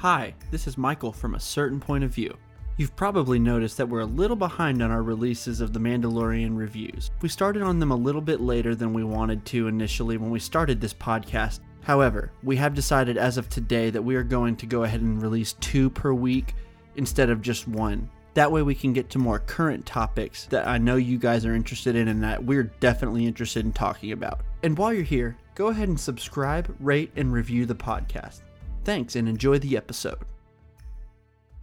Hi, this is Michael from A Certain Point of View. You've probably noticed that we're a little behind on our releases of The Mandalorian reviews. We started on them a little bit later than we wanted to initially when we started this podcast. However, we have decided as of today that we are going to go ahead and release 2 per week instead of just 1. That way we can get to more current topics that I know you guys are interested in and that we're definitely interested in talking about. And while you're here, go ahead and subscribe, rate, and review the podcast. Thanks and enjoy the episode.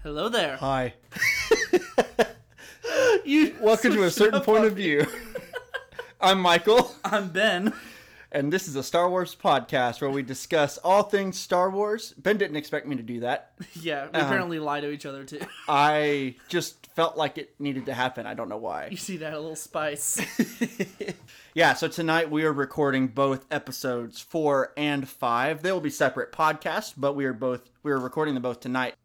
Hello there. Hi. Welcome to A Certain Point of View. I'm Michael. I'm Ben. And this is a Star Wars podcast where we discuss all things Star Wars. Ben didn't expect me to do that. Yeah, we apparently lie to each other too. I just felt like it needed to happen. I don't know why. You see that a little spice. Yeah, so tonight we are recording both episodes 4 and 5. They will be separate podcasts, but we are recording them both tonight.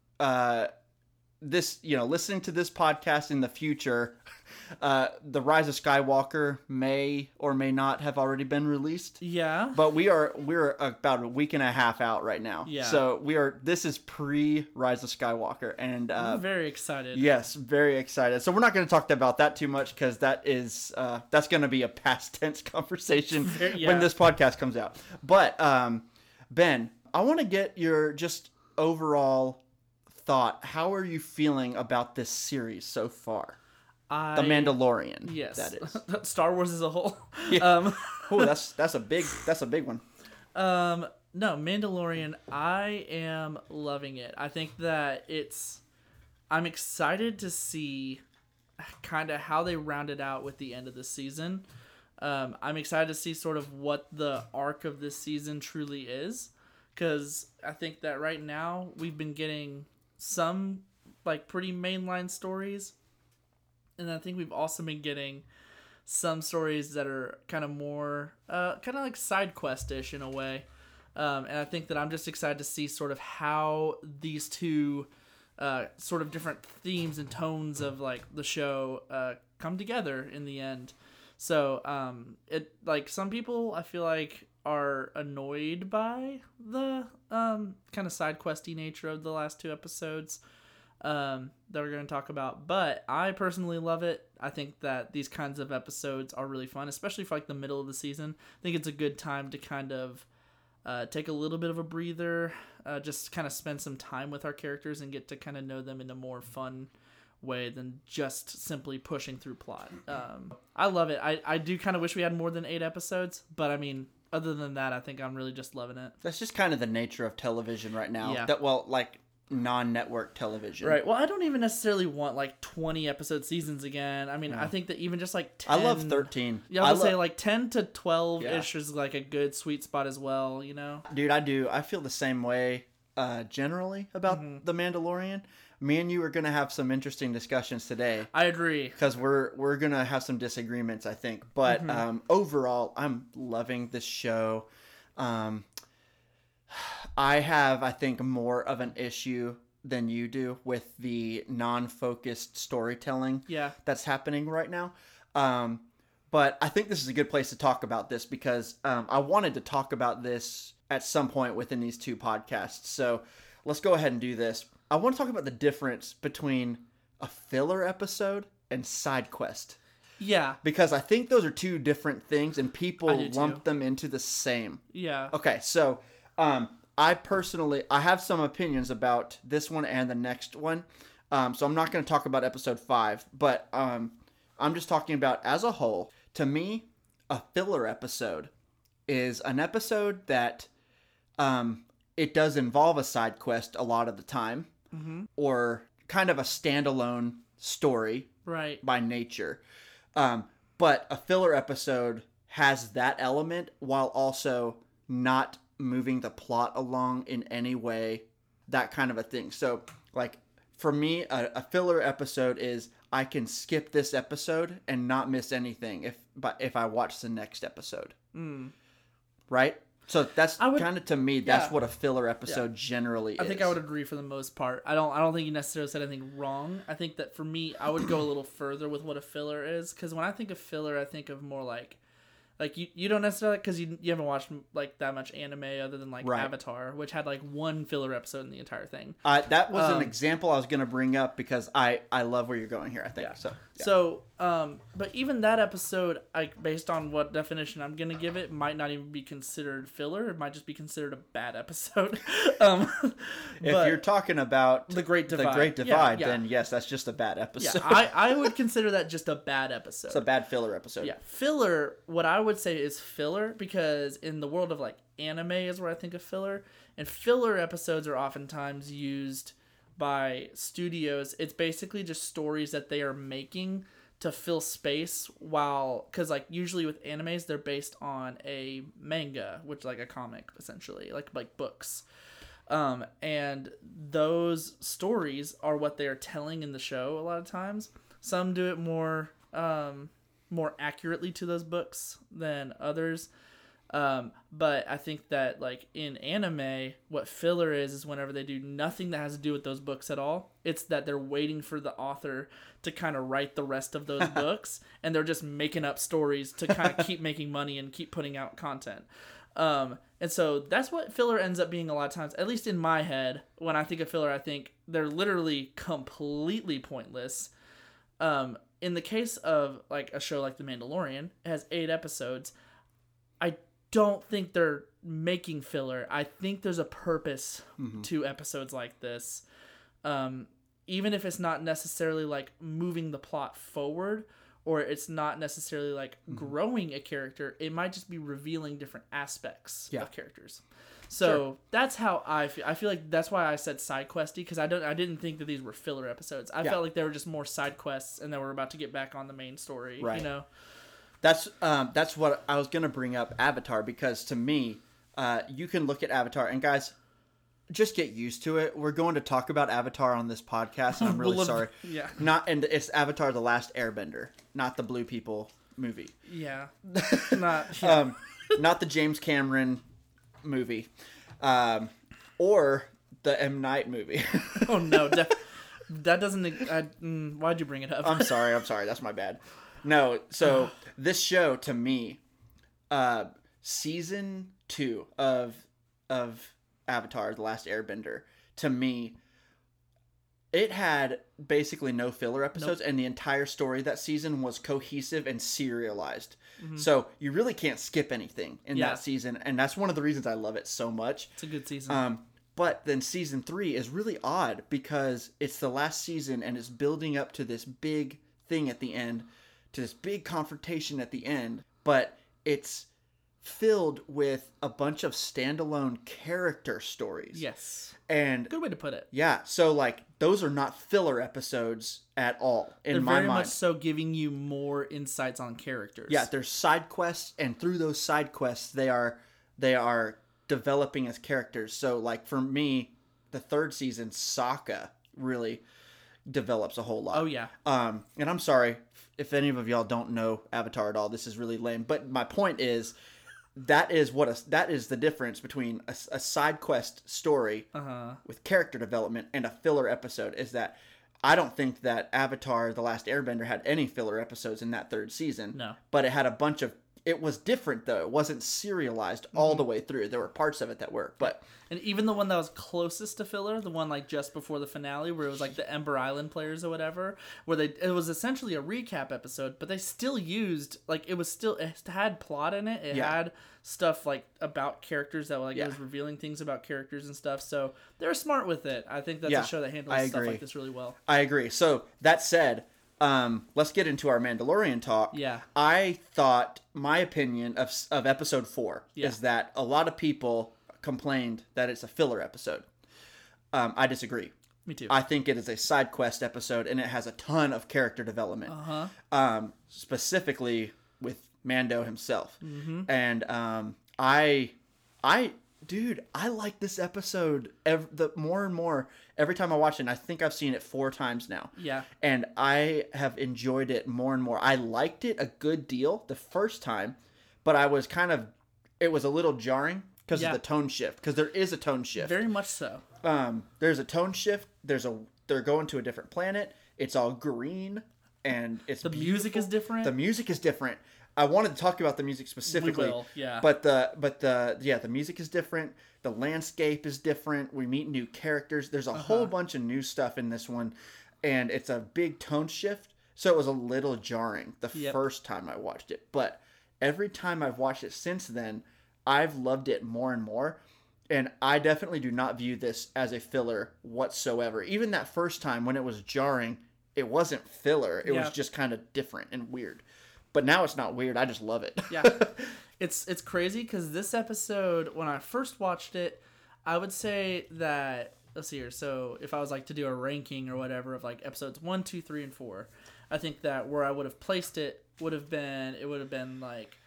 Listening to this podcast in the future. The Rise of Skywalker may or may not have already been released. Yeah. But we're about a week and a half out right now. Yeah. So this is pre-Rise of Skywalker. And I'm very excited. Yes, very excited. So we're not going to talk about that too much because that's going to be a past tense conversation when this podcast comes out. But Ben, I want to get your just overall thought. How are you feeling about this series so far? The Mandalorian. Yes, that is Star Wars as a whole. Yeah. Oh, that's a big one. No, Mandalorian. I am loving it. I think that I'm excited to see kind of how they round it out with the end of the season. I'm excited to see sort of what the arc of this season truly is, because I think that right now we've been getting some like pretty mainline stories. And I think we've also been getting some stories that are kind of more kind of like side quest-ish in a way. And I think that I'm just excited to see sort of how these two sort of different themes and tones of like the show come together in the end. So it like some people I feel like are annoyed by the kind of side questy nature of the last 2 episodes. That we're going to talk about, but I personally love it. I think that these kinds of episodes are really fun, especially for like the middle of the season. I think it's a good time to kind of take a little bit of a breather, just kind of spend some time with our characters and get to kind of know them in a more fun way than just simply pushing through plot. I love it. I do kind of wish we had more than 8 episodes, but I mean, other than that, I think I'm really just loving it. That's just kind of the nature of television right now. Yeah. Non-network television. Right. Well, I don't even necessarily want like 20 episode seasons again. I mean, I think that even just like 10. I love 13. Yeah, I would say like 10 to 12-ish is like a good sweet spot as well, you know? Dude, I do. I feel the same way generally about The Mandalorian. Me and you are going to have some interesting discussions today. I agree. Because we're going to have some disagreements, I think. But overall, I'm loving this show. I have, I think, more of an issue than you do with the non-focused storytelling that's happening right now. But I think this is a good place to talk about this because I wanted to talk about this at some point within these 2 podcasts. So let's go ahead and do this. I want to talk about the difference between a filler episode and side quest. Yeah. Because I think those are 2 different things and people lump them into the same. Yeah. Okay, so... I have some opinions about this one and the next one. So I'm not going to talk about episode 5, but I'm just talking about as a whole. To me, a filler episode is an episode that it does involve a side quest a lot of the time or kind of a standalone story by nature. But a filler episode has that element while also not moving the plot along in any way, that kind of a thing. So like for me, a filler episode is I can skip this episode and not miss anything if I watch the next episode. Right? So that's kind of, to me, that's what a filler episode generally is. I think I would agree for the most part. I don't think you necessarily said anything wrong. I think that for me, I would go a little further with what a filler is, because when I think of filler, I think of more like Like, you don't necessarily, because you haven't watched, like, that much anime other than, like, right. Avatar, which had, like, one filler episode in the entire thing. That was an example I was going to bring up because I love where you're going here, I think. Yeah. So, yeah. But even that episode, based on what definition I'm going to give it, might not even be considered filler. It might just be considered a bad episode. If you're talking about The Great Divide, yeah. Then, yes, that's just a bad episode. Yeah, I would consider that just a bad episode. It's a bad filler episode. Yeah, filler, what I would say is filler, because in the world of like anime is where I think of filler, and filler episodes are oftentimes used by studios. It's basically just stories that they are making to fill space, while, because like usually with animes they're based on a manga, which like a comic essentially, like books, and those stories are what they are telling in the show a lot of times. Some do it more accurately to those books than others, but I think that like in anime, what filler is whenever they do nothing that has to do with those books at all. It's that they're waiting for the author to kind of write the rest of those books, and they're just making up stories to kind of keep making money and keep putting out content, and so that's what filler ends up being a lot of times. At least in my head, when I think of filler, I think they're literally completely pointless. In the case of like a show like The Mandalorian, it has 8 episodes. I don't think they're making filler. I think there's a purpose to episodes like this. Even if it's not necessarily like moving the plot forward, or it's not necessarily like growing a character, it might just be revealing different aspects of characters. So that's how I feel. I feel like that's why I said side quest-y, because I didn't think that these were filler episodes. I felt like they were just more side quests, and then we're about to get back on the main story. Right. You know, that's what I was gonna bring up, Avatar, because to me, you can look at Avatar, and guys, just get used to it. We're going to talk about Avatar on this podcast, and I'm really sorry. Yeah. And it's Avatar: The Last Airbender, not the Blue People movie. Yeah. Not the James Cameron movie, or the M. Night movie. Oh no, that doesn't. Why'd you bring it up? I'm sorry. That's my bad. No, so this show to me, season 2 of Avatar: The Last Airbender, to me, it had basically no filler episodes, and the entire story that season was cohesive and serialized. So you really can't skip anything in that season, and that's one of the reasons I love it so much. It's a good season. But then season 3 is really odd because it's the last season, and it's building up to this big thing at the end, to this big confrontation at the end, but it's filled with a bunch of standalone character stories. Yes. And good way to put it. Yeah. So like those are not filler episodes at all in my mind. They're very much so giving you more insights on characters. Yeah, there's side quests, and through those side quests they are developing as characters. So like for me, the 3rd season, Sokka really develops a whole lot. Oh yeah. And I'm sorry if any of y'all don't know Avatar at all, this is really lame. But my point is that is the difference between a side quest story with character development and a filler episode, is that I don't think that Avatar: The Last Airbender had any filler episodes in that 3rd season. No. But it had a bunch of... It was different, though. It wasn't serialized all the way through. There were parts of it that were, but... And even the one that was closest to filler, the one, like, just before the finale, where it was, like, the Ember Island players or whatever, where it was essentially a recap episode, but they still used... Like, it was still... It had plot in it. It had stuff, like, about characters that were, like, it was revealing things about characters and stuff, so they're smart with it. I think that's a show that handles stuff like this really well. I agree. So, that said... let's get into our Mandalorian talk. Yeah. I thought my opinion of episode 4 is that a lot of people complained that it's a filler episode. I disagree. Me too. I think it is a side quest episode, and it has a ton of character development. Specifically with Mando himself. And I like this episode more and more every time I watch it. And I think I've seen it 4 times now. Yeah. And I have enjoyed it more and more. I liked it a good deal the first time, but I was it was a little jarring because of the tone shift. Because there is a tone shift. Very much so. There's a tone shift. They're going to a different planet. It's all green, and it's beautiful. The music is different. I wanted to talk about the music specifically. We will, yeah. But the music is different. The landscape is different. We meet new characters. There's a whole bunch of new stuff in this one, and it's a big tone shift. So it was a little jarring the first time I watched it, but every time I've watched it since then, I've loved it more and more. And I definitely do not view this as a filler whatsoever. Even that first time when it was jarring, it wasn't filler. It was just kind of different and weird. But now it's not weird. I just love it. Yeah. It's crazy because this episode, when I first watched it, I would say that, let's see here. So if I was like to do a ranking or whatever of like episodes 1, 2, 3, and 4, I think that where I would have placed it would have been, it would have been like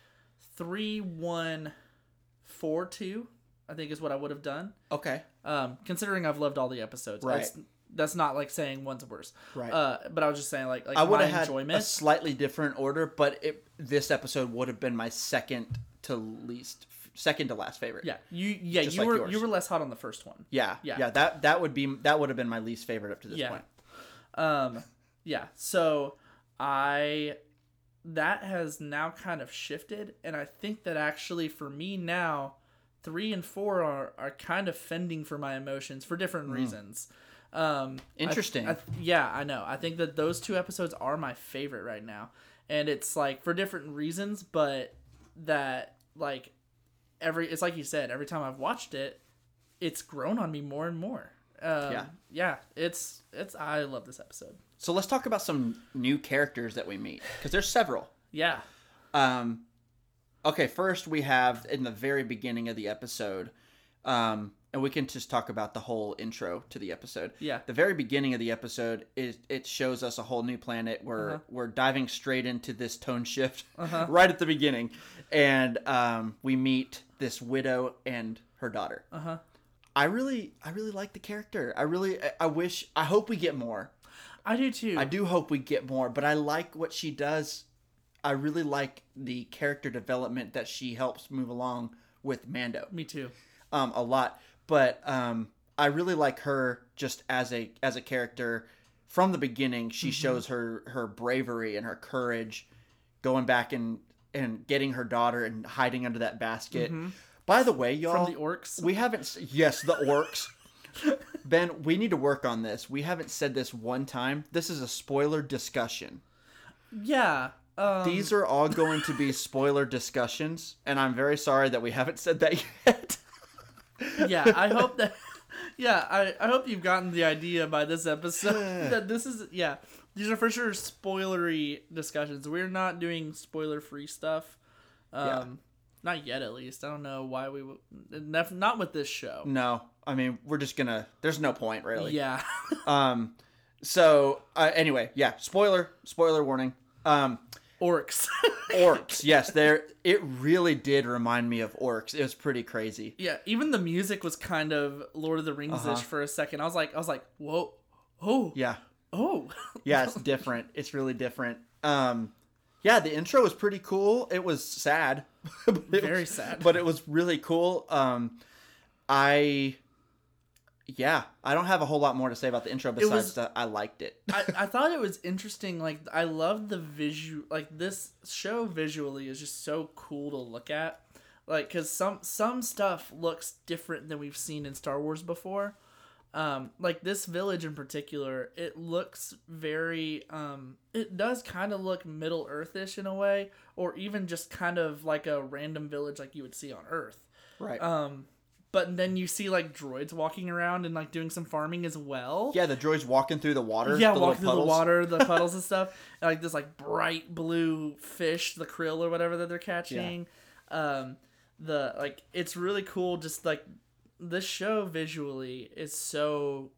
3, 1, 4, 2, I think is what I would have done. Okay. Considering I've loved all the episodes. Right. That's not like saying one's worse. Right. But I was just saying like I would have had a slightly different order, but this episode would have been my second to last favorite. Yeah. You were less hot on the first one. Yeah. Yeah. Yeah. That would have been my least favorite up to this point. Yeah. So that has now kind of shifted, and I think that actually for me now 3 and 4 are kind of fending for my emotions for different reasons. Interesting. I know. I think that those two episodes are my favorite right now, and it's like for different reasons, but that like it's like you said, every time I've watched it, it's grown on me more and more. I love this episode. So let's talk about some new characters that we meet, because there's several. Yeah. Okay, first we have, in the very beginning of the episode, and we can just talk about the whole intro to the episode. Yeah. The very beginning of the episode, it shows us a whole new planet. We're diving straight into this tone shift right at the beginning. And we meet this widow and her daughter. Uh-huh. I really like the character. I hope we get more. I do too. I do hope we get more, but I like what she does. I really like the character development that she helps move along with Mando. Me too. A lot, but I really like her just as a character. From the beginning, she shows her bravery and her courage, going back and getting her daughter and hiding under that basket. Mm-hmm. By the way, y'all, from the orcs, the orcs. Ben, we need to work on this. We haven't said this one time. This is a spoiler discussion. Yeah. These are all going to be spoiler discussions, and I'm very sorry that we haven't said that yet. Yeah, I hope that... Yeah, I hope you've gotten the idea by this episode that this is... Yeah, these are for sure spoilery discussions. We're not doing spoiler-free stuff. Not yet, at least. I don't know why we would... Not with this show. No. I mean, we're just going to... There's no point, really. Yeah. So, anyway, yeah. Spoiler warning. Orcs. Orcs, yes. It really did remind me of orcs. It was pretty crazy. Yeah, even the music was kind of Lord of the Rings-ish for a second. I was like, whoa. Oh. Yeah. Oh. Yeah, it's different. It's really different. Yeah, the intro was pretty cool. It was sad. Very sad. But it was really cool. I don't have a whole lot more to say about the intro besides that I liked it. I thought it was interesting. Like, I love the visual. Like, this show visually is just so cool to look at. Like, because some stuff looks different than we've seen in Star Wars before. Like this village in particular, it looks very, it does kind of look Middle Earth-ish in a way, or even just kind of like a random village like you would see on Earth. Right. But then you see like droids walking around and like doing some farming as well. Yeah, the droids walking through the water. Yeah, walking through the water, the puddles and stuff. And, like this like bright blue fish, the krill or whatever that they're catching. Yeah. It's really cool. Just like this show visually is so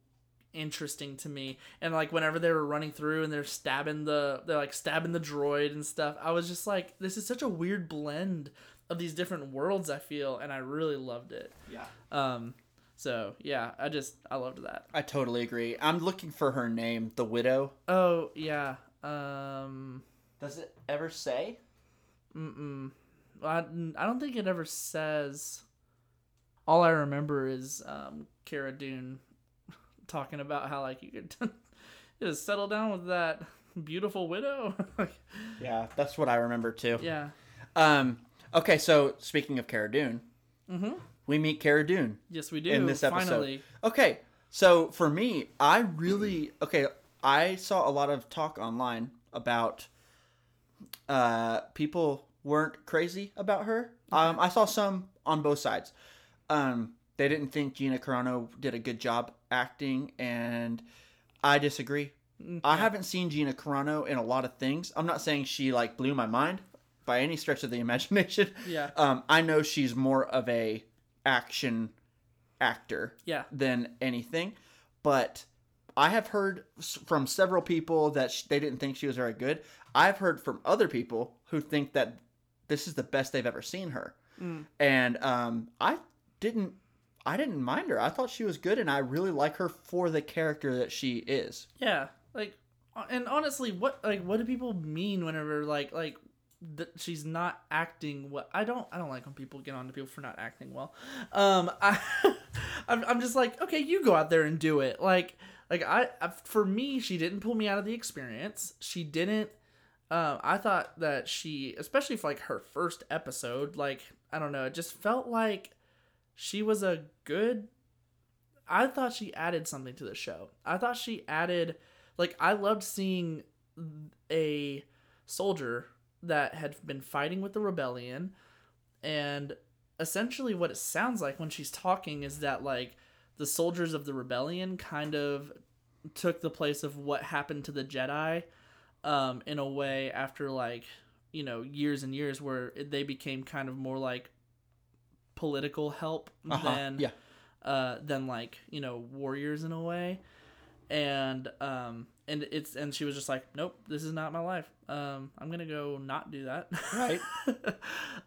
interesting to me. And like whenever they were running through and they're stabbing the droid and stuff, I was just like, this is such a weird blend of these different worlds, I feel, and I really loved it. Yeah. I loved that. I totally agree. I'm looking for her name, the widow. Oh, yeah. Does it ever say? I don't think it ever says. All I remember is Cara Dune talking about how, like, you could just settle down with that. beautiful widow. Yeah, that's what I remember too. Yeah. Okay, so speaking of Cara Dune, we meet Cara Dune. Yes, we do. In this episode. Finally. Okay, so for me, I really... Okay, I saw a lot of talk online about people weren't crazy about her. I saw some on both sides. They didn't think Gina Carano did a good job acting, and I disagree. Okay. I haven't seen Gina Carano in a lot of things. I'm not saying she like blew my mind by any stretch of the imagination. Yeah. I know she's more of a action actor than anything, but I have heard from several people that they didn't think she was very good. I've heard from other people who think that this is the best they've ever seen her. Mm. And I didn't mind her. I thought she was good, and I really like her for the character that she is. Yeah, like, and honestly, what do people mean whenever like that she's not acting well? I don't like when people get on to people for not acting well. I'm just like, okay, you go out there and do it. Like for me, she didn't pull me out of the experience. She didn't. I thought that she, especially for like her first episode, like I don't know, it just felt like. She was a good... I thought she added something to the show. I thought she added... Like, I loved seeing a soldier that had been fighting with the rebellion. And essentially what it sounds like when she's talking is that, like, the soldiers of the rebellion kind of took the place of what happened to the Jedi in a way after, like, you know, years and years where they became kind of more like political help than like, you know, warriors in a way. And and she was just like, nope, this is not my life. I'm gonna go not do that. Right.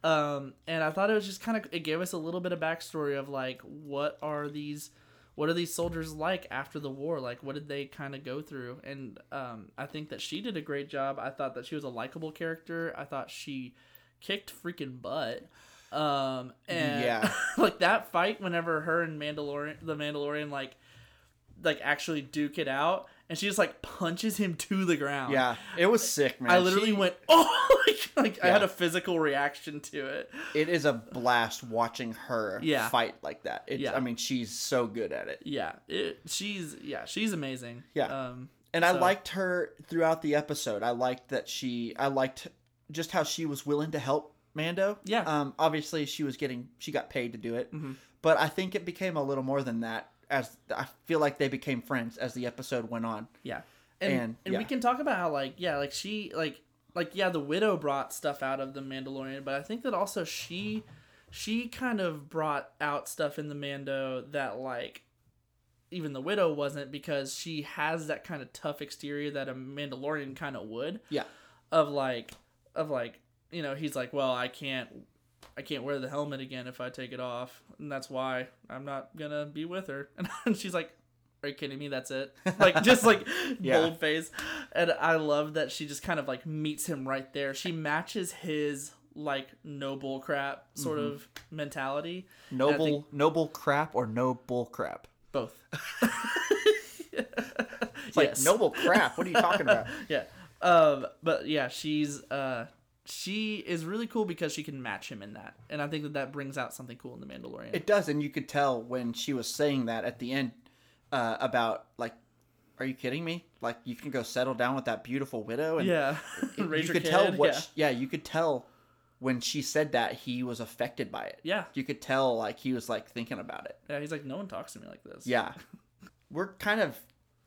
And I thought it was just kind of, it gave us a little bit of backstory of like, what are these soldiers like after the war? Like, what did they kind of go through? And I think that she did a great job. I thought that she was a likable character. I thought she kicked freaking butt. And yeah. Like that fight whenever her and the Mandalorian like actually duke it out, and she just like punches him to the ground. Yeah, it was sick, man. I literally went, oh, like yeah. I had a physical reaction to it. It is a blast watching her fight like that. I mean, she's so good at it. Yeah, she's amazing. Yeah. And so. I liked her throughout the episode. I liked just how she was willing to help Mando. Yeah. Obviously she got paid to do it, but I think it became a little more than that, as I feel like they became friends as the episode went on. Yeah. And we can talk about how the widow brought stuff out of the Mandalorian, but I think that also she kind of brought out stuff in the Mando that like even the widow wasn't, because she has that kind of tough exterior that a Mandalorian kind of would. Yeah. Of like you know, he's like, well, I can't wear the helmet again if I take it off, and that's why I'm not gonna be with her. And she's like, "Are you kidding me? That's it." Like, just like bold face. And I love that she just kind of like meets him right there. She matches his like no bull crap sort of mentality. No bull crap. Both. It's like noble crap. What are you talking about? Yeah. But yeah, she's she is really cool because she can match him in that. And I think that brings out something cool in The Mandalorian. It does, and you could tell when she was saying that at the end about, like, are you kidding me? Like, you can go settle down with that beautiful widow. And you could tell when she said that he was affected by it. Yeah. You could tell, like, he was, like, thinking about it. Yeah, he's like, no one talks to me like this. Yeah. We're kind of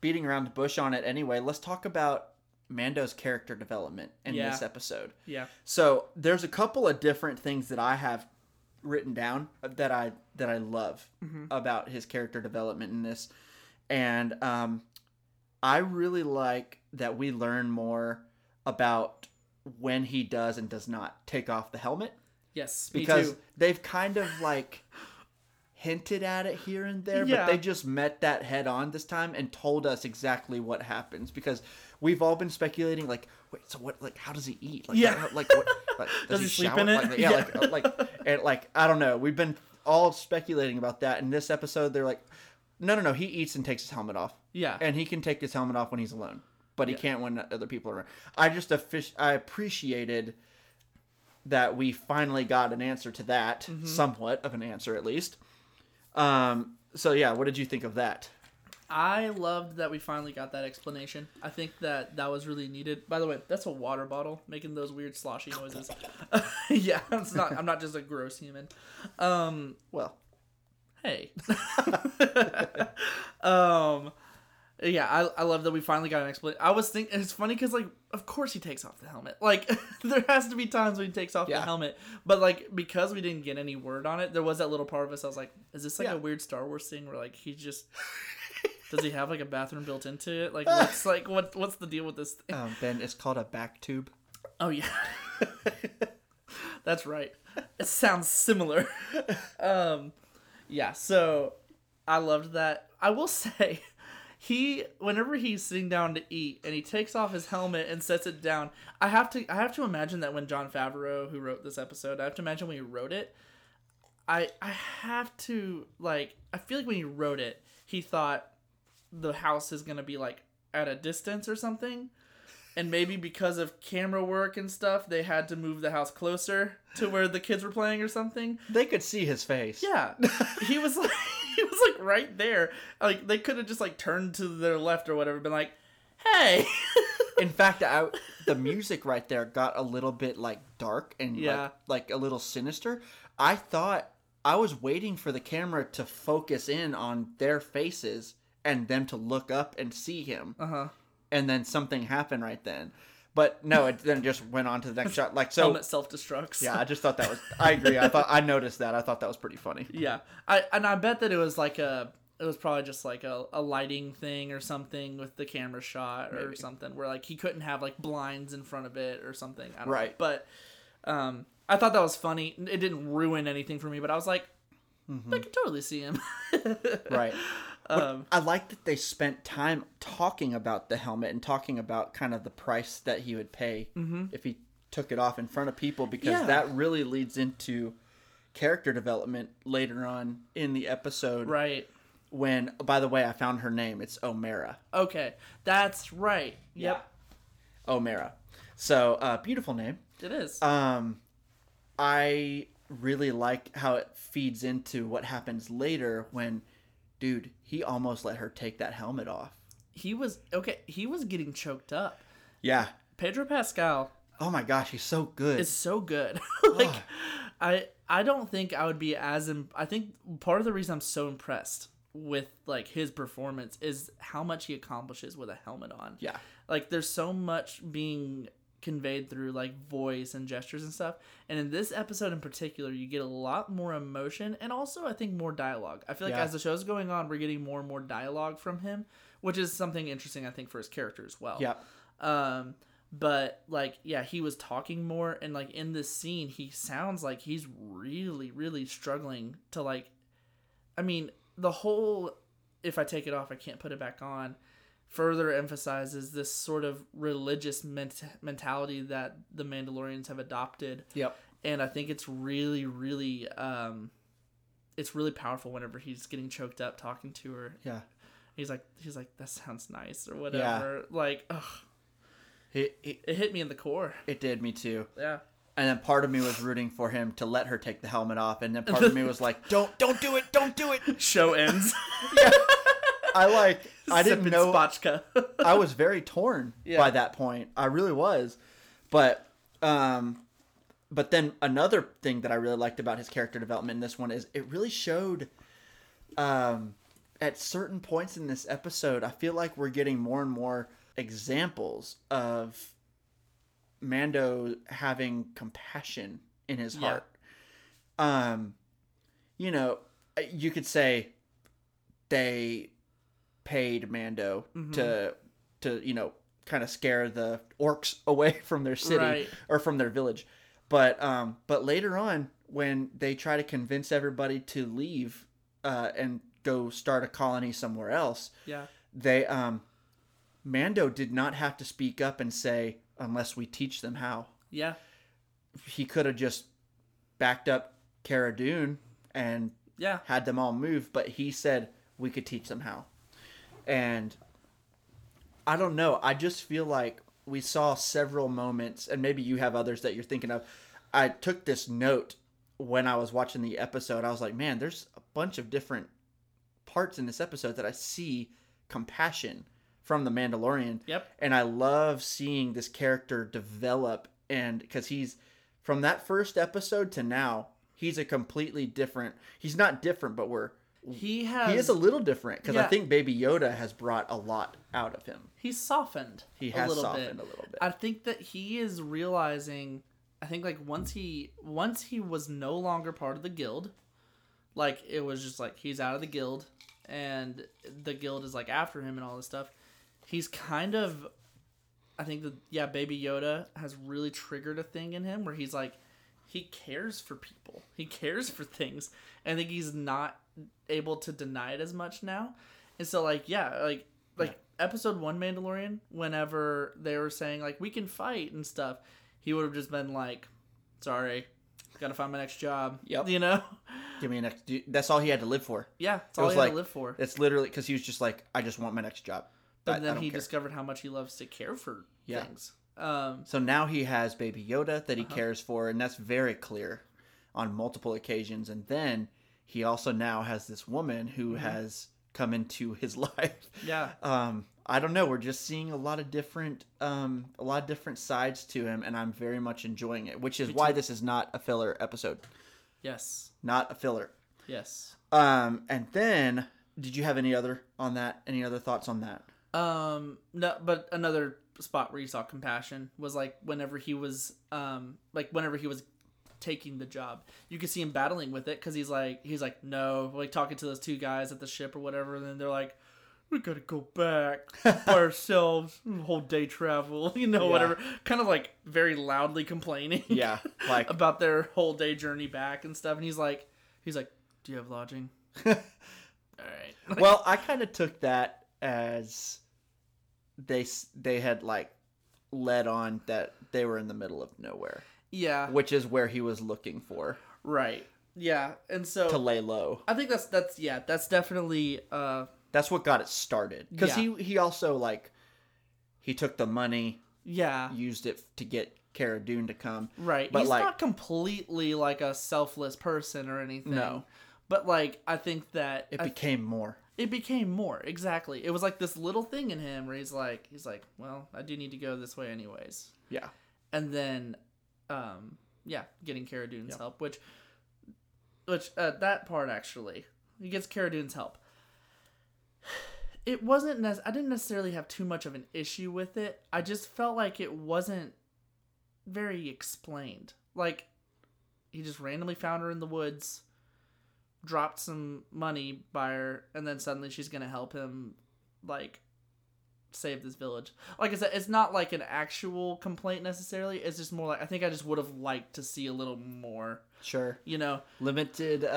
beating around the bush on it anyway. Let's talk about Mando's character development in this episode. Yeah. So there's a couple of different things that I have written down that I love about his character development in this. And I really like that we learn more about when he does and does not take off the helmet. Yes, because me too. They've kind of like hinted at it here and there, but they just met that head on this time and told us exactly what happens, because we've all been speculating, like, wait, so what, like, how does he eat? Like, does he sleep shower? In it? Like, I don't know. We've been all speculating about that. In this episode, they're like, no, he eats and takes his helmet off. Yeah. And he can take his helmet off when he's alone. but he can't when other people are around. I appreciated that we finally got an answer to that, somewhat of an answer at least. So yeah, what did you think of that? I loved that we finally got that explanation. I think that that was really needed. By the way, that's a water bottle making those weird sloshy noises. Yeah, it's not. I'm not just a gross human. Well, hey. Yeah, I love that we finally got an explanation. I was thinking, it's funny because, like, of course he takes off the helmet. Like, there has to be times when he takes off the helmet. But, like, because we didn't get any word on it, there was that little part of us, I was like, is this, like, a weird Star Wars thing where, like, he just... Does he have, like, a bathroom built into it? Like, what's the deal with this thing? Ben, it's called a back tube. Oh, yeah. That's right. It sounds similar. Yeah, so I loved that. I will say... Whenever he's sitting down to eat and he takes off his helmet and sets it down, I have to imagine that when Jon Favreau, who wrote this episode, I have to imagine when he wrote it, I feel like when he wrote it, he thought the house is going to be like at a distance or something. And maybe because of camera work and stuff, they had to move the house closer to where the kids were playing or something. They could see his face. Yeah. He was like right there. Like, they could have just like turned to their left or whatever, been like, hey. In fact, the music right there got a little bit like dark and like a little sinister. I thought I was waiting for the camera to focus in on their faces and them to look up and see him. Uh-huh. And then something happened right then. But no, it then just went on to the next shot. Like, so helmet self-destructs. Yeah, I just thought that was... I agree. I noticed that. I thought that was pretty funny. Yeah. I bet that it was like a... It was probably just like a lighting thing or something with the camera shot or something. Where like he couldn't have like blinds in front of it or something. I don't know. But I thought that was funny. It didn't ruin anything for me. But I was like, I could totally see him. Right. I like that they spent time talking about the helmet and talking about kind of the price that he would pay if he took it off in front of people, because that really leads into character development later on in the episode. Right. When, by the way, I found her name. It's Omera. Okay. That's right. Yep. Yeah. Omera. So, beautiful name. It is. I really like how it feeds into what happens later when... Dude, he almost let her take that helmet off. He was getting choked up. Yeah. Pedro Pascal. Oh my gosh, he's so good. It's so good. Like, I don't think I would be as... I think part of the reason I'm so impressed with, like, his performance is how much he accomplishes with a helmet on. Yeah. Like, there's so much being conveyed through, like, voice and gestures and stuff. And in this episode in particular, you get a lot more emotion and also, I think, more dialogue. I feel like as the show's going on, we're getting more and more dialogue from him, which is something interesting, I think, for his character as well. Yeah. But, like, yeah, he was talking more. And, like, in this scene, he sounds like he's really, really struggling to, like... I mean, the whole, if I take it off, I can't put it back on, further emphasizes this sort of religious mentality that the Mandalorians have adopted. Yep. And I think it's really, really, it's really powerful whenever he's getting choked up talking to her. Yeah. He's like, that sounds nice or whatever. Yeah. Like, ugh. It hit me in the core. It did, me too. Yeah. And then part of me was rooting for him to let her take the helmet off. And then part of me was like, don't do it. Show ends. Yeah. I didn't know. Spotchka. I was very torn by that point. I really was. But then another thing that I really liked about his character development in this one is it really showed at certain points in this episode, I feel like we're getting more and more examples of Mando having compassion in his heart. You know, you could say they paid Mando to you know, kind of scare the orcs away from their city or from their village, but later on when they try to convince everybody to leave and go start a colony somewhere else, they Mando did not have to speak up and say, unless we teach them how. He could have just backed up Cara Dune and had them all move, but he said we could teach them how. And I don't know. I just feel like we saw several moments, and maybe you have others that you're thinking of. I took this note when I was watching the episode. I was like, man, there's a bunch of different parts in this episode that I see compassion from the Mandalorian. Yep. And I love seeing this character develop, and because he's from that first episode to now, he's a completely different. He's not different, but he is a little different, because I think Baby Yoda has brought a lot out of him. He's softened. He has softened a little bit. I think that he is realizing. I think like once he was no longer part of the guild, like it was just like he's out of the guild and the guild is like after him and all this stuff. He's kind of, I think that Baby Yoda has really triggered a thing in him where he's like, he cares for people, he cares for things. I think he's not able to deny it as much now, and so Episode 1 Mandalorian, whenever they were saying like we can fight and stuff. He would have just been like, sorry, gotta find my next job. Yep. You know? Give me a next... That's all he had to live for. Yeah, that's all he had to live for. It's literally... Because he was just like, I just want my next job. But then he discovered how much he loves to care for things. So now he has Baby Yoda that he cares for, and that's very clear on multiple occasions. And then he also now has this woman who has come into his life. Yeah. I don't know. We're just seeing a lot of different sides to him, and I'm very much enjoying it, which is why this is not a filler episode. Yes. Not a filler. Yes. And then, did you have any other on that? Any other thoughts on that? No, but another spot where you saw compassion was like whenever he was taking the job, you could see him battling with it because he's like no, like talking to those two guys at the ship or whatever, and then they're like, we gotta go back by ourselves, whole day travel, whatever. Kind of like very loudly complaining about their whole day journey back and stuff. And he's like, do you have lodging? All right. Like, well, I kind of took that as they had like led on that they were in the middle of nowhere. Yeah. Which is where he was looking for. Right. Yeah. And so to lay low. I think that's definitely, that's what got it started. Because he also, like, he took the money. Yeah. Used it to get Cara Dune to come. Right. But he's like, not completely, like, a selfless person or anything. No. But, like, I think that... It became more, exactly. It was, like, this little thing in him where he's like, well, I do need to go this way anyways. Yeah. And then, getting Cara Dune's help, which that part, actually. He gets Cara Dune's help. It wasn't... I didn't necessarily have too much of an issue with it. I just felt like it wasn't very explained. Like, he just randomly found her in the woods, dropped some money by her, and then suddenly she's going to help him, like, save this village. Like I said, it's not like an actual complaint necessarily. It's just more like... I think I just would have liked to see a little more. Sure. Limited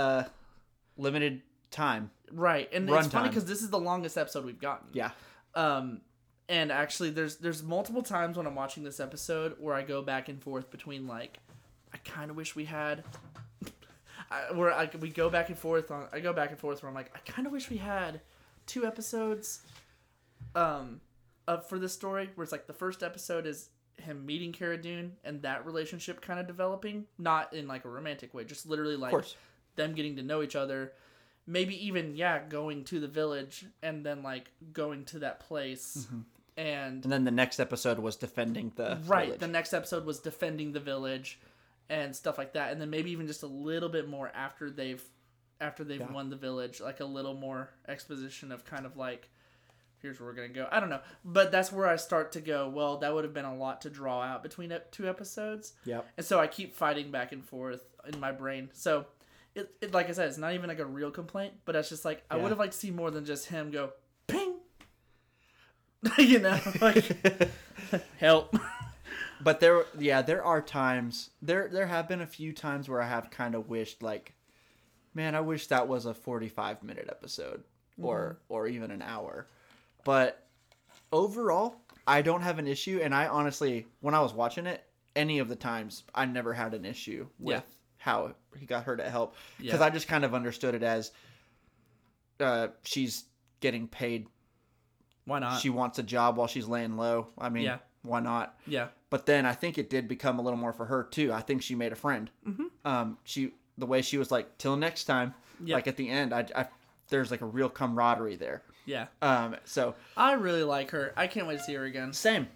time. Right, and it's funny because this is the longest episode we've gotten. Yeah. And actually, there's multiple times when I'm watching this episode where I go back and forth between, like, I kind of wish we had... I go back and forth where I'm like, I kind of wish we had two episodes for this story, where it's like the first episode is him meeting Cara Dune and that relationship kind of developing, not in, like, a romantic way, just literally, like, them getting to know each other. Maybe even, going to the village and then, like, going to that place. Mm-hmm. And then the next episode was defending the village. The next episode was defending the village and stuff like that. And then maybe even just a little bit more after they've won the village, like a little more exposition of kind of like, here's where we're going to go. I don't know. But that's where I start to go, well, that would have been a lot to draw out between two episodes. Yep. And so I keep fighting back and forth in my brain. So... It like I said, it's not even like a real complaint, but it's just like, I would have liked to see more than just him go, ping! Like, help. But there are times, there have been a few times where I have kind of wished, like, man, I wish that was a 45-minute episode or even an hour. But overall, I don't have an issue, and I honestly, when I was watching it, any of the times, I never had an issue with how he got her to help, because I just kind of understood it as she's getting paid Why not? She wants a job while she's laying low. I mean, yeah. Why not? Yeah. But then I think it did become a little more for her too. I think she made a friend. Mm-hmm. The way she was like, till next time. Yep. Like at the end, I there's like a real camaraderie there. Yeah. So I really like her. I can't wait to see her again. Same.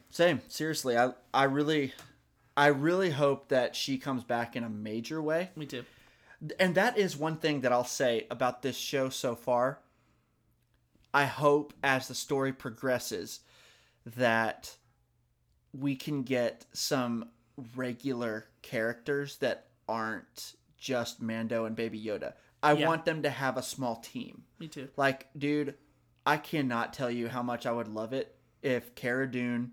Seriously, I really hope that she comes back in a major way. Me too. And that is one thing that I'll say about this show so far. I hope as the story progresses that we can get some regular characters that aren't just Mando and Baby Yoda. I want them to have a small team. Me too. Like, dude, I cannot tell you how much I would love it if Cara Dune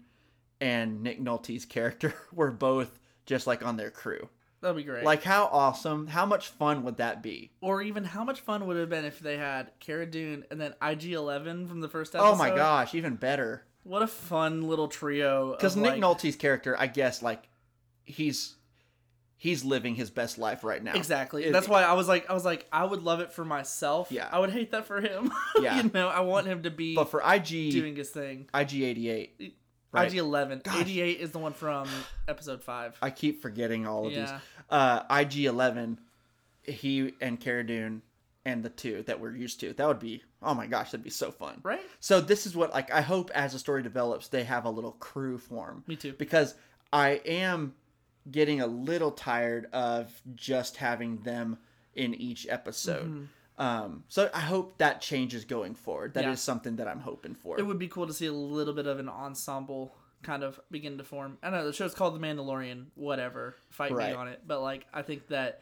and Nick Nolte's character were both just like on their crew. That'd be great. Like, how awesome, how much fun would that be? Or even how much fun would it have been if they had Cara Dune and then IG-11 from the first episode? Oh my gosh, even better. What a fun little trio. Because Nick Nolte's character, I guess, like, he's living his best life right now. Exactly. That's why I was like, I would love it for myself. Yeah. I would hate that for him. Yeah. You know, I want him to be but for IG, doing his thing. IG-88. Right. IG-11. Gosh. 88 is the one from episode 5. I keep forgetting all of these. IG-11, he and Cara Dune and the two that we're used to. That would be, oh my gosh, that'd be so fun. Right? So this is what, like, I hope as the story develops, they have a little crew form. Me too. Because I am getting a little tired of just having them in each episode. Mm-hmm. So I hope that changes going forward. That is something that I'm hoping for. It would be cool to see a little bit of an ensemble kind of begin to form. I know the show's called The Mandalorian, whatever, fight me on it. But like, I think that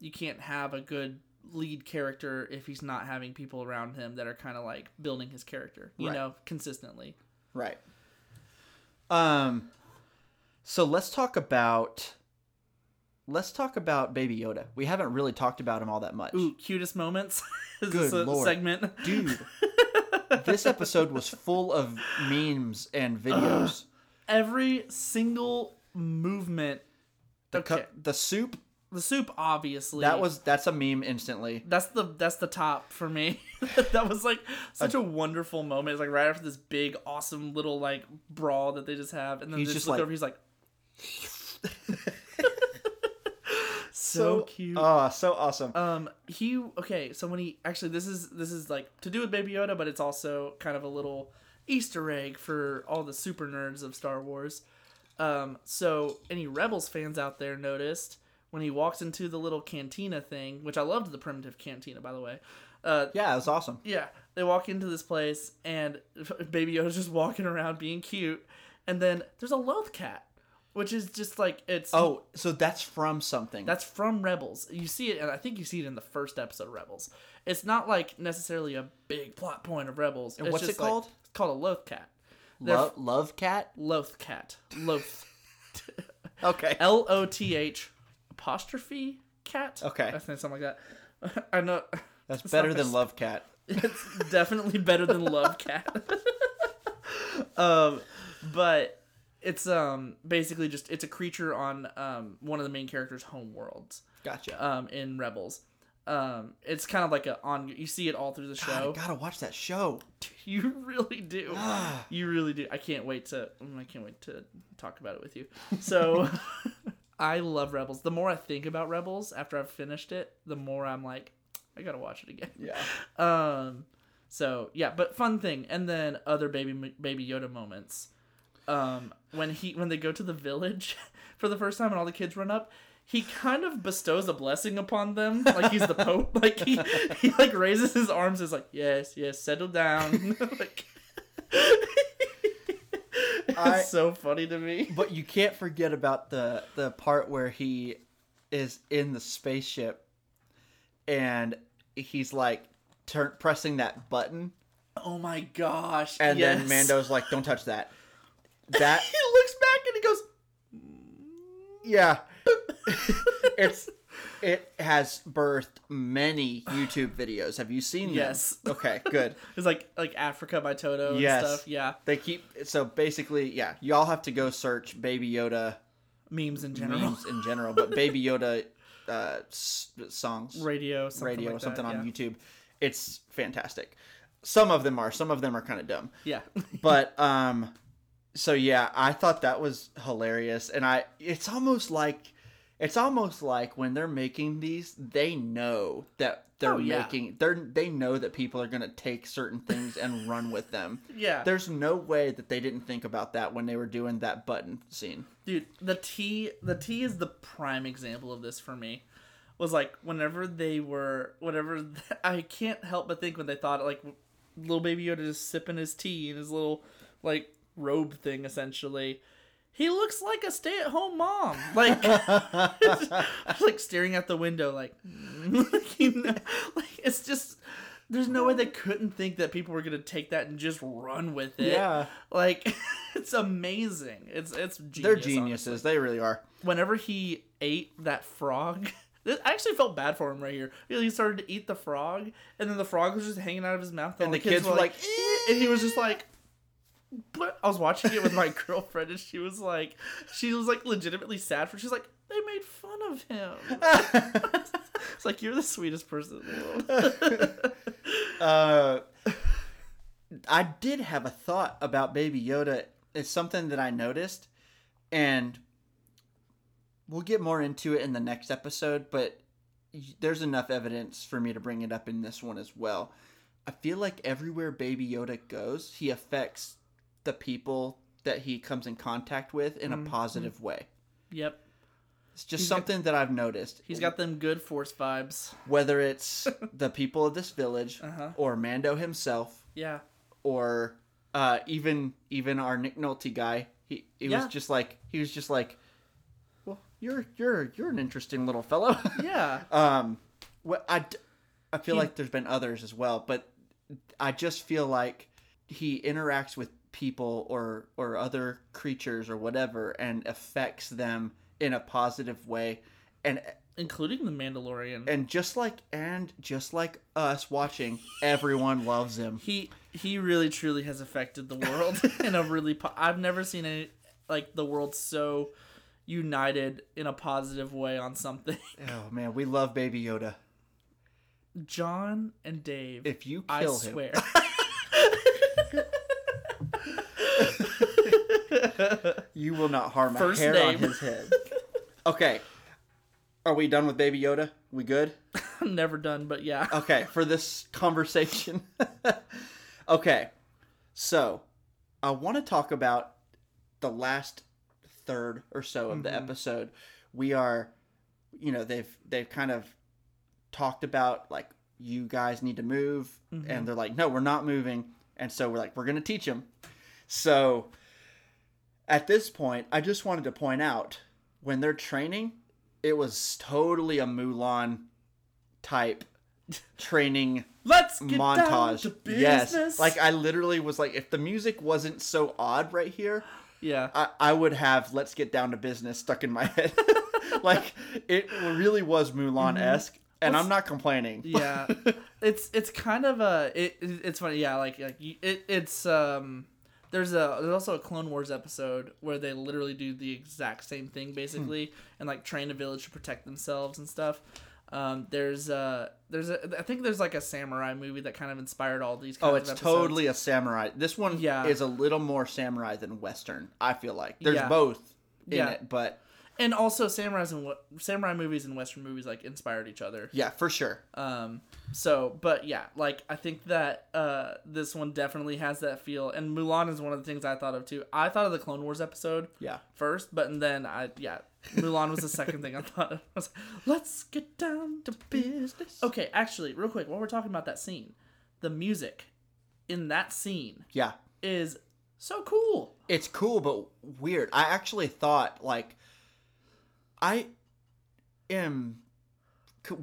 you can't have a good lead character if he's not having people around him that are kind of like building his character, you know, consistently. Right. So let's talk about Baby Yoda. We haven't really talked about him all that much. Ooh, cutest moments. Is Good this a Lord. Segment? Dude, this episode was full of memes and videos. Every single movement. The soup. The soup, obviously. That's a meme instantly. That's the top for me. That was like such a wonderful moment. It's like right after this big, awesome little like brawl that they just have, and then he's just look like, over. He's like, so cute. Oh, so awesome. So when he actually, this is like to do with Baby Yoda, but it's also kind of a little Easter egg for all the super nerds of Star Wars. So any Rebels fans out there noticed. When he walks into the little cantina thing, which I loved the primitive cantina, by the way. Yeah, it was awesome. Yeah. They walk into this place, and Baby Yoda's just walking around being cute. And then there's a Loth-cat, which is just like, it's... Oh, so that's from something. That's from Rebels. You see it, and I think you see it in the first episode of Rebels. It's not like necessarily a big plot point of Rebels. And it's what's it called? Like, it's called a Loth-cat. Love-cat? Loth-cat. Loth. Okay. L-O-T-H. Apostrophe cat. Okay. I think something like that. I know. That's better than Love Cat. It's definitely better than Love Cat. But it's basically just it's a creature on one of the main characters' home worlds. Gotcha. In Rebels. It's kind of like you see it all through the show. God, I gotta watch that show. You really do. You really do. I can't wait to talk about it with you. So I love Rebels. The more I think about Rebels after I've finished it, the more I'm like, I gotta watch it again. Yeah. So yeah, but fun thing, and then other Baby Yoda moments. When they go to the village for the first time and all the kids run up, he kind of bestows a blessing upon them, like he's the Pope. Like he like raises his arms, and is like, yes, settle down. Like. It's so funny to me. But you can't forget about the part where he is in the spaceship and he's like pressing that button. Oh my gosh. And then Mando's like, don't touch that. That he looks back and he goes, yeah. It has birthed many YouTube videos. Have you seen them? Yes. Okay, good. It's like Africa by Toto and stuff. Yeah. They keep so basically, yeah, y'all have to go search Baby Yoda memes in general, but Baby Yoda songs, radio, something on YouTube. It's fantastic. Some of them are kind of dumb. Yeah. But, so yeah, I thought that was hilarious. And it's almost like when they're making these, they know that they're they know that people are going to take certain things and run with them. Yeah. There's no way that they didn't think about that when they were doing that button scene. Dude, the tea is the prime example of this for me. Was like I can't help but think when they thought like little baby Yoda just sipping his tea in his little like robe thing essentially. He looks like a stay-at-home mom. Like, just like staring at the window, like, you know, like it's just. There's no way they couldn't think that people were gonna take that and just run with it. Yeah, like it's amazing. It's genius, they're geniuses. Honestly. They really are. Whenever he ate that frog. I actually felt bad for him right here. He started to eat the frog, and then the frog was just hanging out of his mouth. And the kids were like, eh. And he was just like, but I was watching it with my girlfriend, and she was like legitimately sad for. She's like, they made fun of him. It's like, you're the sweetest person in the world. I did have a thought about Baby Yoda. It's something that I noticed, and. We'll get more into it in the next episode, but there's enough evidence for me to bring it up in this one as well. I feel like everywhere Baby Yoda goes, he affects the people that he comes in contact with in a positive way. Yep. It's just something that I've noticed. He's got them good force vibes. Whether it's the people of this village or Mando himself. Yeah. Or even our Nick Nolte guy. He was just like, You're an interesting little fellow. Yeah. I feel like there's been others as well, but I just feel like he interacts with people or other creatures or whatever and affects them in a positive way, and including the Mandalorian. And just like us watching, everyone loves him. He really truly has affected the world in a really. I've never seen any like the world so. United in a positive way on something. Oh man, we love Baby Yoda. John and Dave. If you kill him, I swear. You will not harm a hair on his head. Okay. Are we done with Baby Yoda? We good? I'm never done, but yeah. Okay, for this conversation. Okay. So, I want to talk about the last third or so of the episode. We are, you know, they've kind of talked about like, you guys need to move, and they're like, no, we're not moving. And so we're like, we're gonna teach them. So at this point, I just wanted to point out, when they're training, it was totally a Mulan type training let's get montage. Down to business. Yes, like I literally was like, if the music wasn't so odd right here. Yeah, I would have "Let's Get Down to Business" stuck in my head. Like it really was Mulan-esque, and I'm not complaining. Yeah, it's kind of a it's funny. Yeah, it's there's also a Clone Wars episode where they literally do the exact same thing basically, and like train a village to protect themselves and stuff. I think there's like a samurai movie that kind of inspired all these kinds of episodes. Oh, it's totally a samurai. This one is a little more samurai than Western, I feel like. There's both in it, but... And also samurai movies and Western movies like inspired each other. Yeah, for sure. I think that this one definitely has that feel. And Mulan is one of the things I thought of too. I thought of the Clone Wars episode first, but then Mulan was the second thing I thought of. I was like, let's get down to business. Okay, actually, real quick, while we're talking about that scene, the music in that scene is so cool. It's cool, but weird. I actually thought, like, I am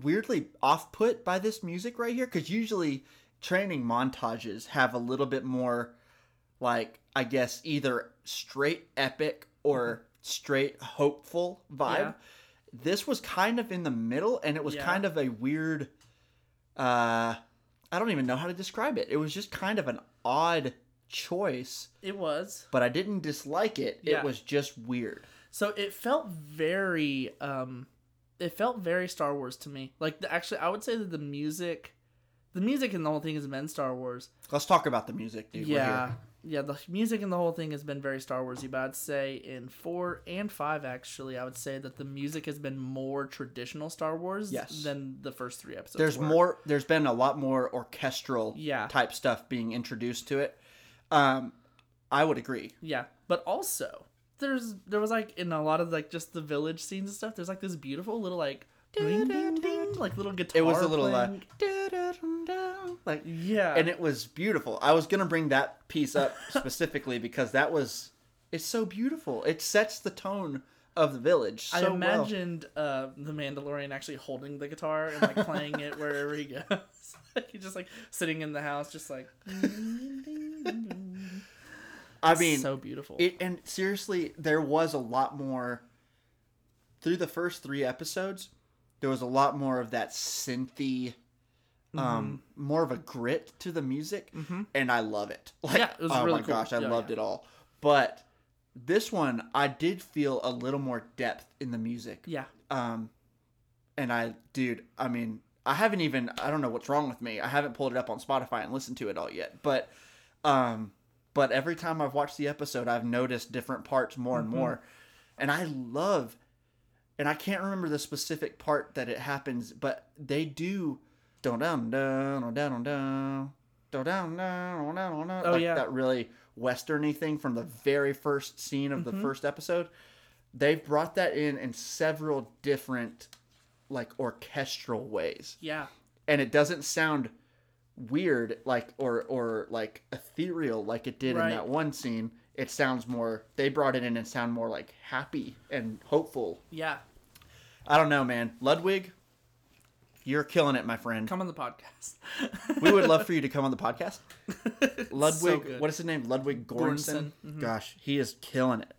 weirdly off-put by this music right here, because usually training montages have a little bit more, like, I guess, either straight epic or... straight hopeful vibe. This was kind of in the middle, and it was kind of a weird I don't even know how to describe it. It was just kind of an odd choice. It was, but I didn't dislike it. It was just weird. So it felt very Star Wars to me. Like, actually I would say that the music The music in the whole thing has been Star Wars. Let's talk about the music, dude. Yeah, the music in the whole thing has been very Star Wars-y, but I'd say in 4 and 5, actually, I would say that the music has been more traditional Star Wars than the first 3 episodes. There's been a lot more orchestral type stuff being introduced to it. I would agree. Yeah, but also, there was like in a lot of like just the village scenes and stuff, there's like this beautiful little like ding, ding, ding, like little guitar. It was a little like and it was beautiful. I was gonna bring that piece up specifically because that was it's so beautiful. It sets the tone of the village. So I imagined the Mandalorian actually holding the guitar and like playing it wherever he goes. Like he's just like sitting in the house, just like. I mean, so beautiful. And seriously, there was a lot more through the first 3 episodes. There was a lot more of that synthy, more of a grit to the music, and I love it. Like, yeah, it was really cool. Oh my gosh, I loved it all. But this one, I did feel a little more depth in the music. Yeah. And I don't know what's wrong with me. I haven't pulled it up on Spotify and listened to it all yet. But every time I've watched the episode, I've noticed different parts more and more. And I love, and I can't remember the specific part that it happens, but they do that really Western-y thing from the very first scene of the first episode. They've brought that in several different like orchestral ways. Yeah. And it doesn't sound weird like or like ethereal like it did in that one scene. It sounds more they brought it in and sound more like happy and hopeful. Yeah. I don't know, man. Ludwig, you're killing it, my friend. Come on the podcast. We would love for you to come on the podcast. Ludwig, so what is his name? Ludwig Göransson. Gosh, he is killing it.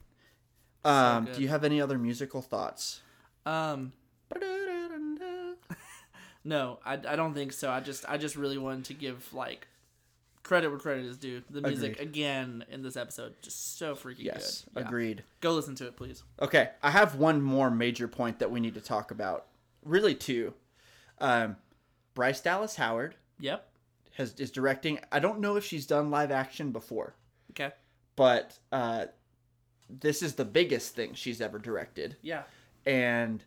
So do you have any other musical thoughts? No, I don't think so. I just really wanted to give like credit where credit is due. The music again in this episode just so freaking good. Yeah. Agreed. Go listen to it, please. Okay, I have one more major point that we need to talk about. Really, 2. Bryce Dallas Howard. Yep. Is directing. I don't know if she's done live action before. Okay. But this is the biggest thing she's ever directed. Yeah. And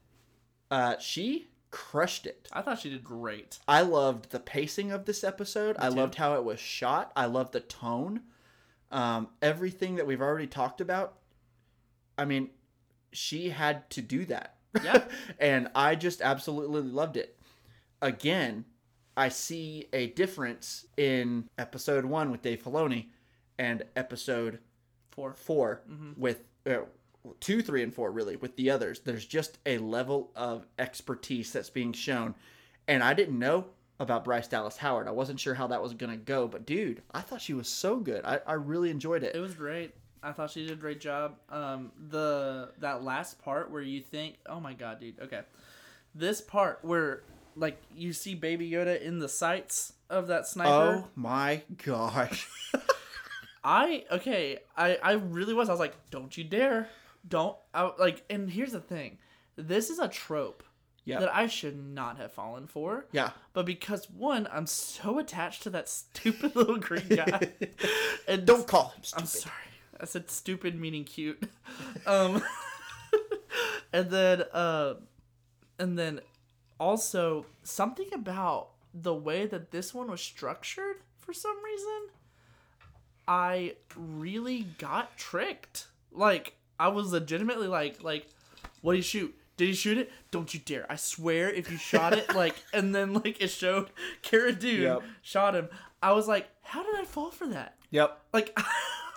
she crushed it. I thought she did great. I loved the pacing of this episode. I loved how it was shot. I loved the tone. Everything that we've already talked about. I mean, she had to do that. Yeah. And I just absolutely loved it. Again, I see a difference in episode 1 with Dave Filoni and episode 4 with 2, 3, and 4 really with the others. There's just a level of expertise that's being shown, and I didn't know about Bryce Dallas Howard. I wasn't sure how that was gonna go, but dude, I thought she was so good. I really enjoyed it. It was great. I thought she did a great job. That last part where you think, oh my god, dude, okay, this part where like you see Baby Yoda in the sights of that sniper. Oh my gosh. I really was. I was like, don't you dare. And here's the thing. This is a trope that I should not have fallen for. Yeah. But because, one, I'm so attached to that stupid little green guy. And don't call him stupid. I'm sorry. I said stupid meaning cute. And then also something about the way that this one was structured for some reason, I really got tricked. Like, I was legitimately like, what did he shoot? Did he shoot it? Don't you dare. I swear if you shot it, like, and then, like, it showed Cara Dune shot him. I was like, how did I fall for that? Yep. Like, I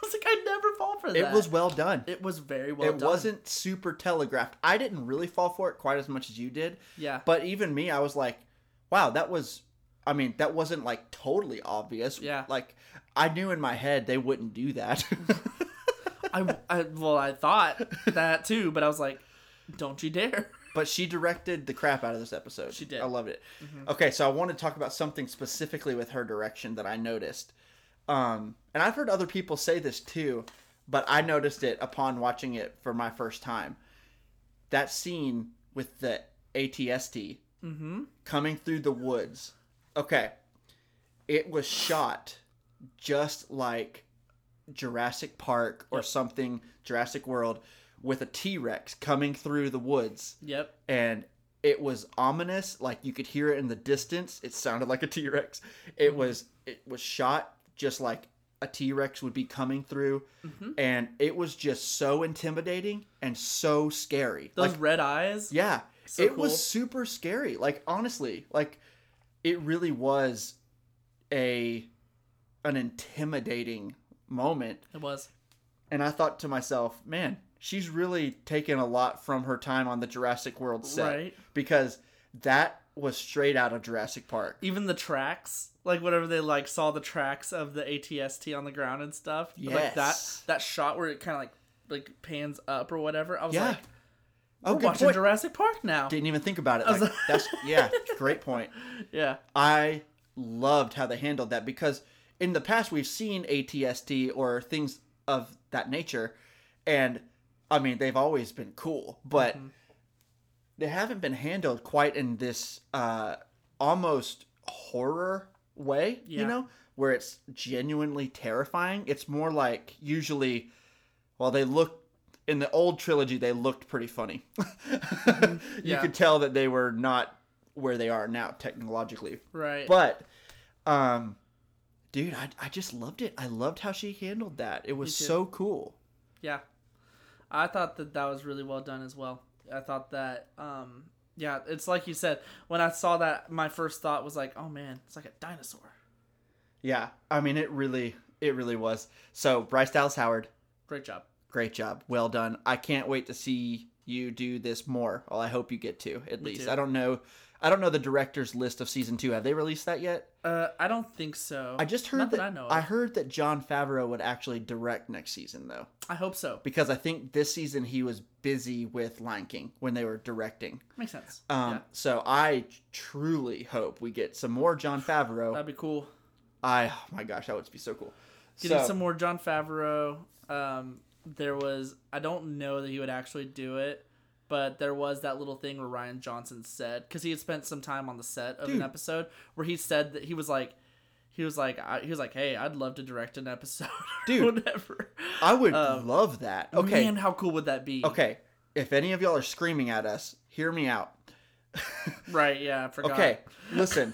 was like, I never fall for that. It was well done. It was very well done. It wasn't super telegraphed. I didn't really fall for it quite as much as you did. Yeah. But even me, I was like, wow, that wasn't, like, totally obvious. Yeah. Like, I knew in my head they wouldn't do that. I thought that too, but I was like, don't you dare. But she directed the crap out of this episode. She did. I loved it. Mm-hmm. Okay, so I want to talk about something specifically with her direction that I noticed. And I've heard other people say this too, but I noticed it upon watching it for my first time. That scene with the AT-ST coming through the woods. Okay. it was shot just like Jurassic Park or something, Jurassic World, with a T-Rex coming through the woods. Yep. And it was ominous. Like, you could hear it in the distance. It sounded like a T-Rex. It was shot just like a T-Rex would be coming through. Mm-hmm. And it was just so intimidating and so scary. Those, like, red eyes. Yeah. So it was super scary. Like, honestly, like, it really was an intimidating moment. It was. And I thought to myself, man, she's really taken a lot from her time on the Jurassic World set. Right. Because that was straight out of Jurassic Park. Even the tracks, like, whatever they, like, saw the tracks of the AT-ST on the ground and stuff. Yes. Like, that shot where it kind of, like pans up or whatever. I was like, oh, we're watching Jurassic Park now. Didn't even think about it. Like, that's great point. Yeah. I loved how they handled that, because in the past we've seen AT-ST or things of that nature, and I mean, they've always been cool, but they haven't been handled quite in this almost horror way, you know, where it's genuinely terrifying. It's more like, usually, well, they look in the old trilogy, they looked pretty funny. You could tell that they were not where they are now technologically. Right. But, dude, I just loved it. I loved how she handled that. It was so cool. Yeah. I thought that was really well done as well. I thought that, it's like you said, when I saw that, my first thought was like, oh man, it's like a dinosaur. Yeah. I mean, it really was. So Bryce Dallas Howard. Great job. Well done. I can't wait to see you do this more. Well, I hope you get to, at least. Too. I don't know the director's list of season 2. Have they released that yet? I don't think so. I just heard I heard that Jon Favreau would actually direct next season, though. I hope so. Because I think this season he was busy with Lion King when they were directing. Makes sense. So I truly hope we get some more Jon Favreau. That'd be cool. Oh my gosh, that would be so cool. Getting some more Jon Favreau. I don't know that he would actually do it, but there was that little thing where Ryan Johnson said, because he had spent some time on the set of an episode, where he said that he was like, hey, I'd love to direct an episode, dude. Whatever. I would love that. Okay, man, how cool would that be? Okay, if any of y'all are screaming at us, hear me out. Right? Yeah, I forgot. Okay, listen.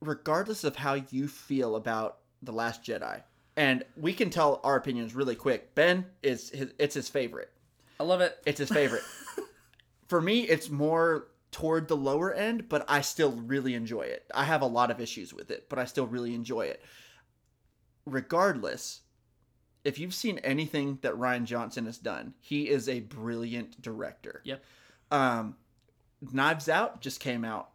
Regardless of how you feel about The Last Jedi. And we can tell our opinions really quick. Ben, it's his favorite. I love it. It's his favorite. For me, it's more toward the lower end, but I still really enjoy it. I have a lot of issues with it, but I still really enjoy it. Regardless, if you've seen anything that Ryan Johnson has done, he is a brilliant director. Yep. Knives Out just came out.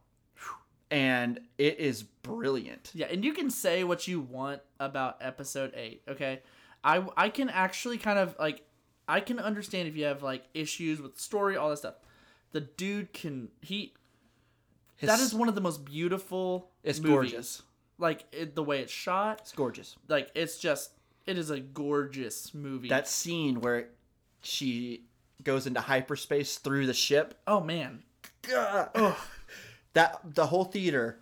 And it is brilliant. Yeah, and you can say what you want about episode 8, okay? I can actually kind of, like, I can understand if you have, like, issues with story, all that stuff. The dude can, that is one of the most beautiful movies. It's gorgeous. Like, the way it's shot. It's gorgeous. Like, it's just, it is a gorgeous movie. That scene where she goes into hyperspace through the ship. Oh, man. Oh. That the whole theater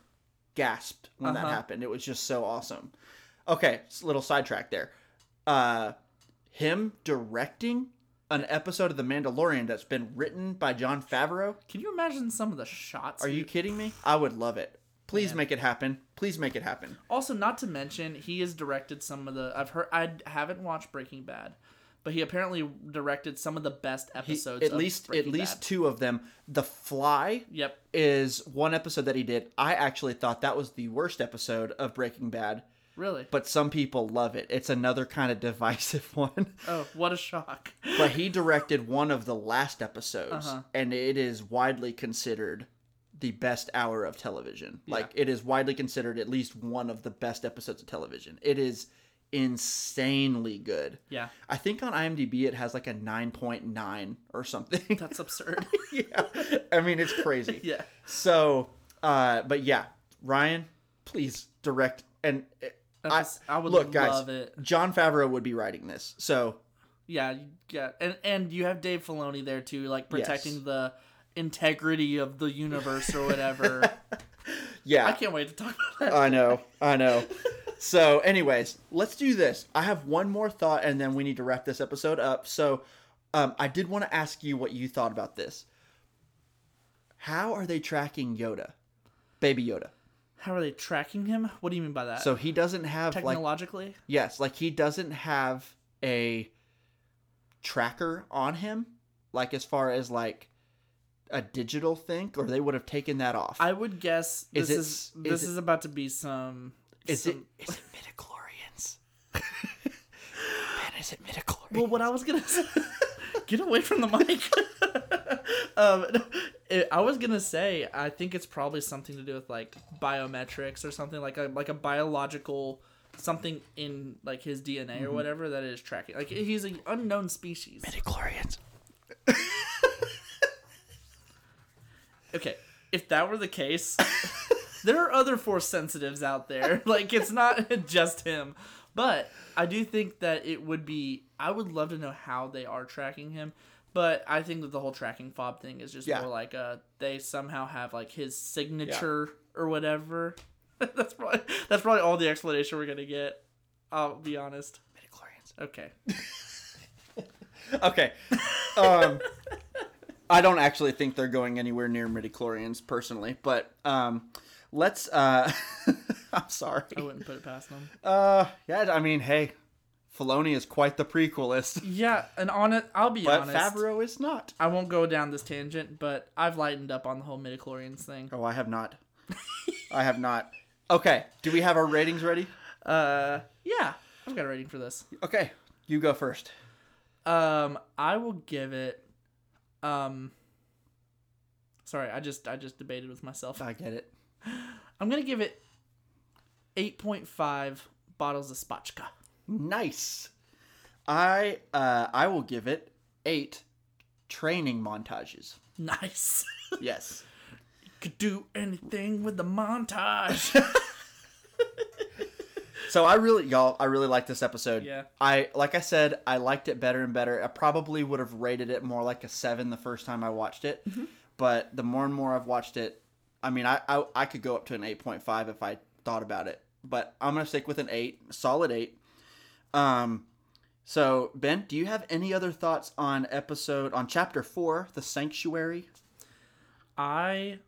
gasped when that happened. It was just so awesome. Okay, little sidetrack there. Him directing an episode of The Mandalorian that's been written by Jon Favreau. Can you imagine some of the shots? Are you kidding me? I would love it. Please make it happen. Please make it happen. Also, not to mention, he has directed some of the. I haven't watched Breaking Bad. But he apparently directed some of the best episodes. At least 2 of them. The Fly is one episode that he did. I actually thought that was the worst episode of Breaking Bad. Really? But some people love it. It's another kind of divisive one. Oh, what a shock. But he directed one of the last episodes. And it is widely considered the best hour of television. Yeah. Like, it is widely considered at least one of the best episodes of television. It is insanely good. Yeah. I think on IMDb it has like a 9.9 or something. That's absurd. Yeah. I mean, it's crazy. Yeah. So, but yeah, Ryan, please direct. And I would love it. Jon Favreau would be writing this. So. Yeah. And you have Dave Filoni there too, like protecting the integrity of the universe or whatever. Yeah. I can't wait to talk about that. I know. So anyways, let's do this. I have one more thought and then we need to wrap this episode up. So I did want to ask you what you thought about this. How are they tracking Yoda? Baby Yoda. How are they tracking him? What do you mean by that? So he doesn't have... Technologically? Like, yes. Like he doesn't have a tracker on him. Like as far as like a digital thing, or they would have taken that off. I would guess this is about to be some... Is it midichlorians? Man, is it midichlorians? Well, what I was going to say... Get away from the mic. I was going to say, I think it's probably something to do with like biometrics or something, like a biological something in like his DNA or whatever that is tracking. Like he's an unknown species. Midichlorians. Okay. If that were the case, there are other force sensitives out there. Like it's not just him. But I do think that it would be... I would love to know how they are tracking him. But I think that the whole tracking fob thing is just more like they somehow have like his signature or whatever. That's probably all the explanation we're going to get. I'll be honest. Midichlorians. Okay. Okay. I don't actually think they're going anywhere near midichlorians personally. But let's... I'm sorry. I wouldn't put it past them. Yeah, I mean, hey, Filoni is quite the prequelist. Yeah, and I'll be honest. But Favreau is not. I won't go down this tangent, but I've lightened up on the whole midichlorians thing. Oh, I have not. Okay, do we have our ratings ready? Yeah, I've got a rating for this. Okay, you go first. I will give it... Sorry, I just debated with myself. I get it. I'm going to give it 8.5 bottles of spatchka. Nice. I will give it 8 training montages. Nice. Yes. You could do anything with the montage. So I really like this episode. Yeah. Like I said, I liked it better and better. I probably would have rated it more like a 7 the first time I watched it. Mm-hmm. But the more and more I've watched it, I mean, I could go up to an 8.5 if I thought about it, but I'm gonna stick with an 8, solid 8. So Ben, do you have any other thoughts on chapter 4, The Sanctuary? I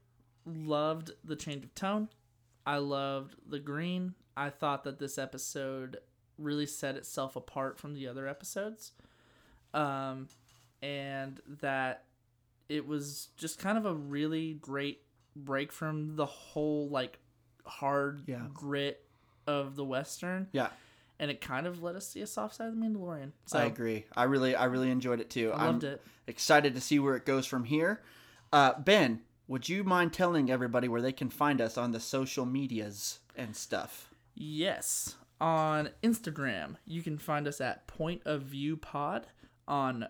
loved the change of tone. I loved the green. I thought that this episode really set itself apart from the other episodes, and that it was just kind of a really great break from the whole like hard grit of the Western. Yeah. And it kind of let us see a soft side of The Mandalorian. So I agree. I really enjoyed it too. I loved it. Excited to see where it goes from here. Ben, would you mind telling everybody where they can find us on the social medias and stuff? Yes. On Instagram, you can find us at Point of View Pod. On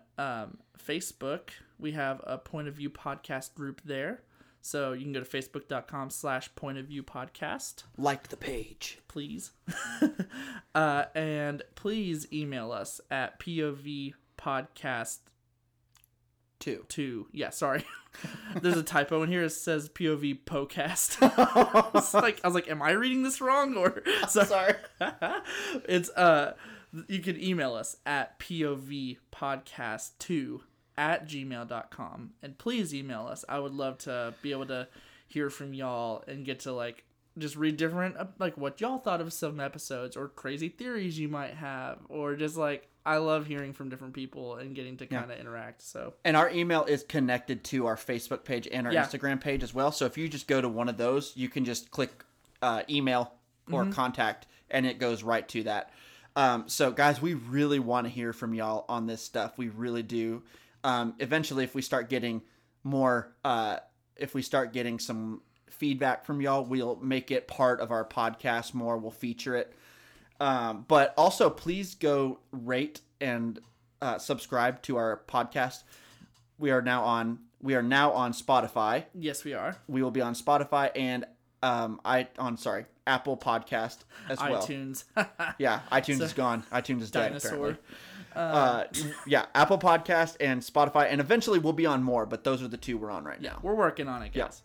Facebook, we have a Point of View Podcast group there. So you can go to facebook.com/pointofviewpodcast. Like the page. Please. And please email us at povpodcast2. Yeah, sorry. There's a typo in here. It says povpocast. I was like, am I reading this wrong? Or sorry. It's you can email us at povpodcast2@gmail.com, and please email us. I would love to be able to hear from y'all and get to like just read different like what y'all thought of some episodes or crazy theories you might have, or just like I love hearing from different people and getting to kind of interact. So, and our email is connected to our Facebook page and our Instagram page as well, so if you just go to one of those, you can just click email or contact and it goes right to that. So guys, we really want to hear from y'all on this stuff. We really do. Eventually, if we start getting more, if we start getting some feedback from y'all, we'll make it part of our podcast more. We'll feature it. But also please go rate and, subscribe to our podcast. We are now on Spotify. Yes, we are. We will be on Spotify and Apple Podcast as well. iTunes. Yeah, iTunes is gone. iTunes is dead, apparently. Yeah, Apple Podcast and Spotify, and eventually we'll be on more, but those are the two we're on right now. We're working on it, guys.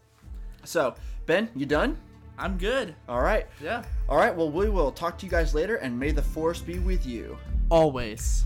Yeah. So, Ben, you done? I'm good. All right. Yeah. All right, well, we will talk to you guys later, and may the force be with you. Always.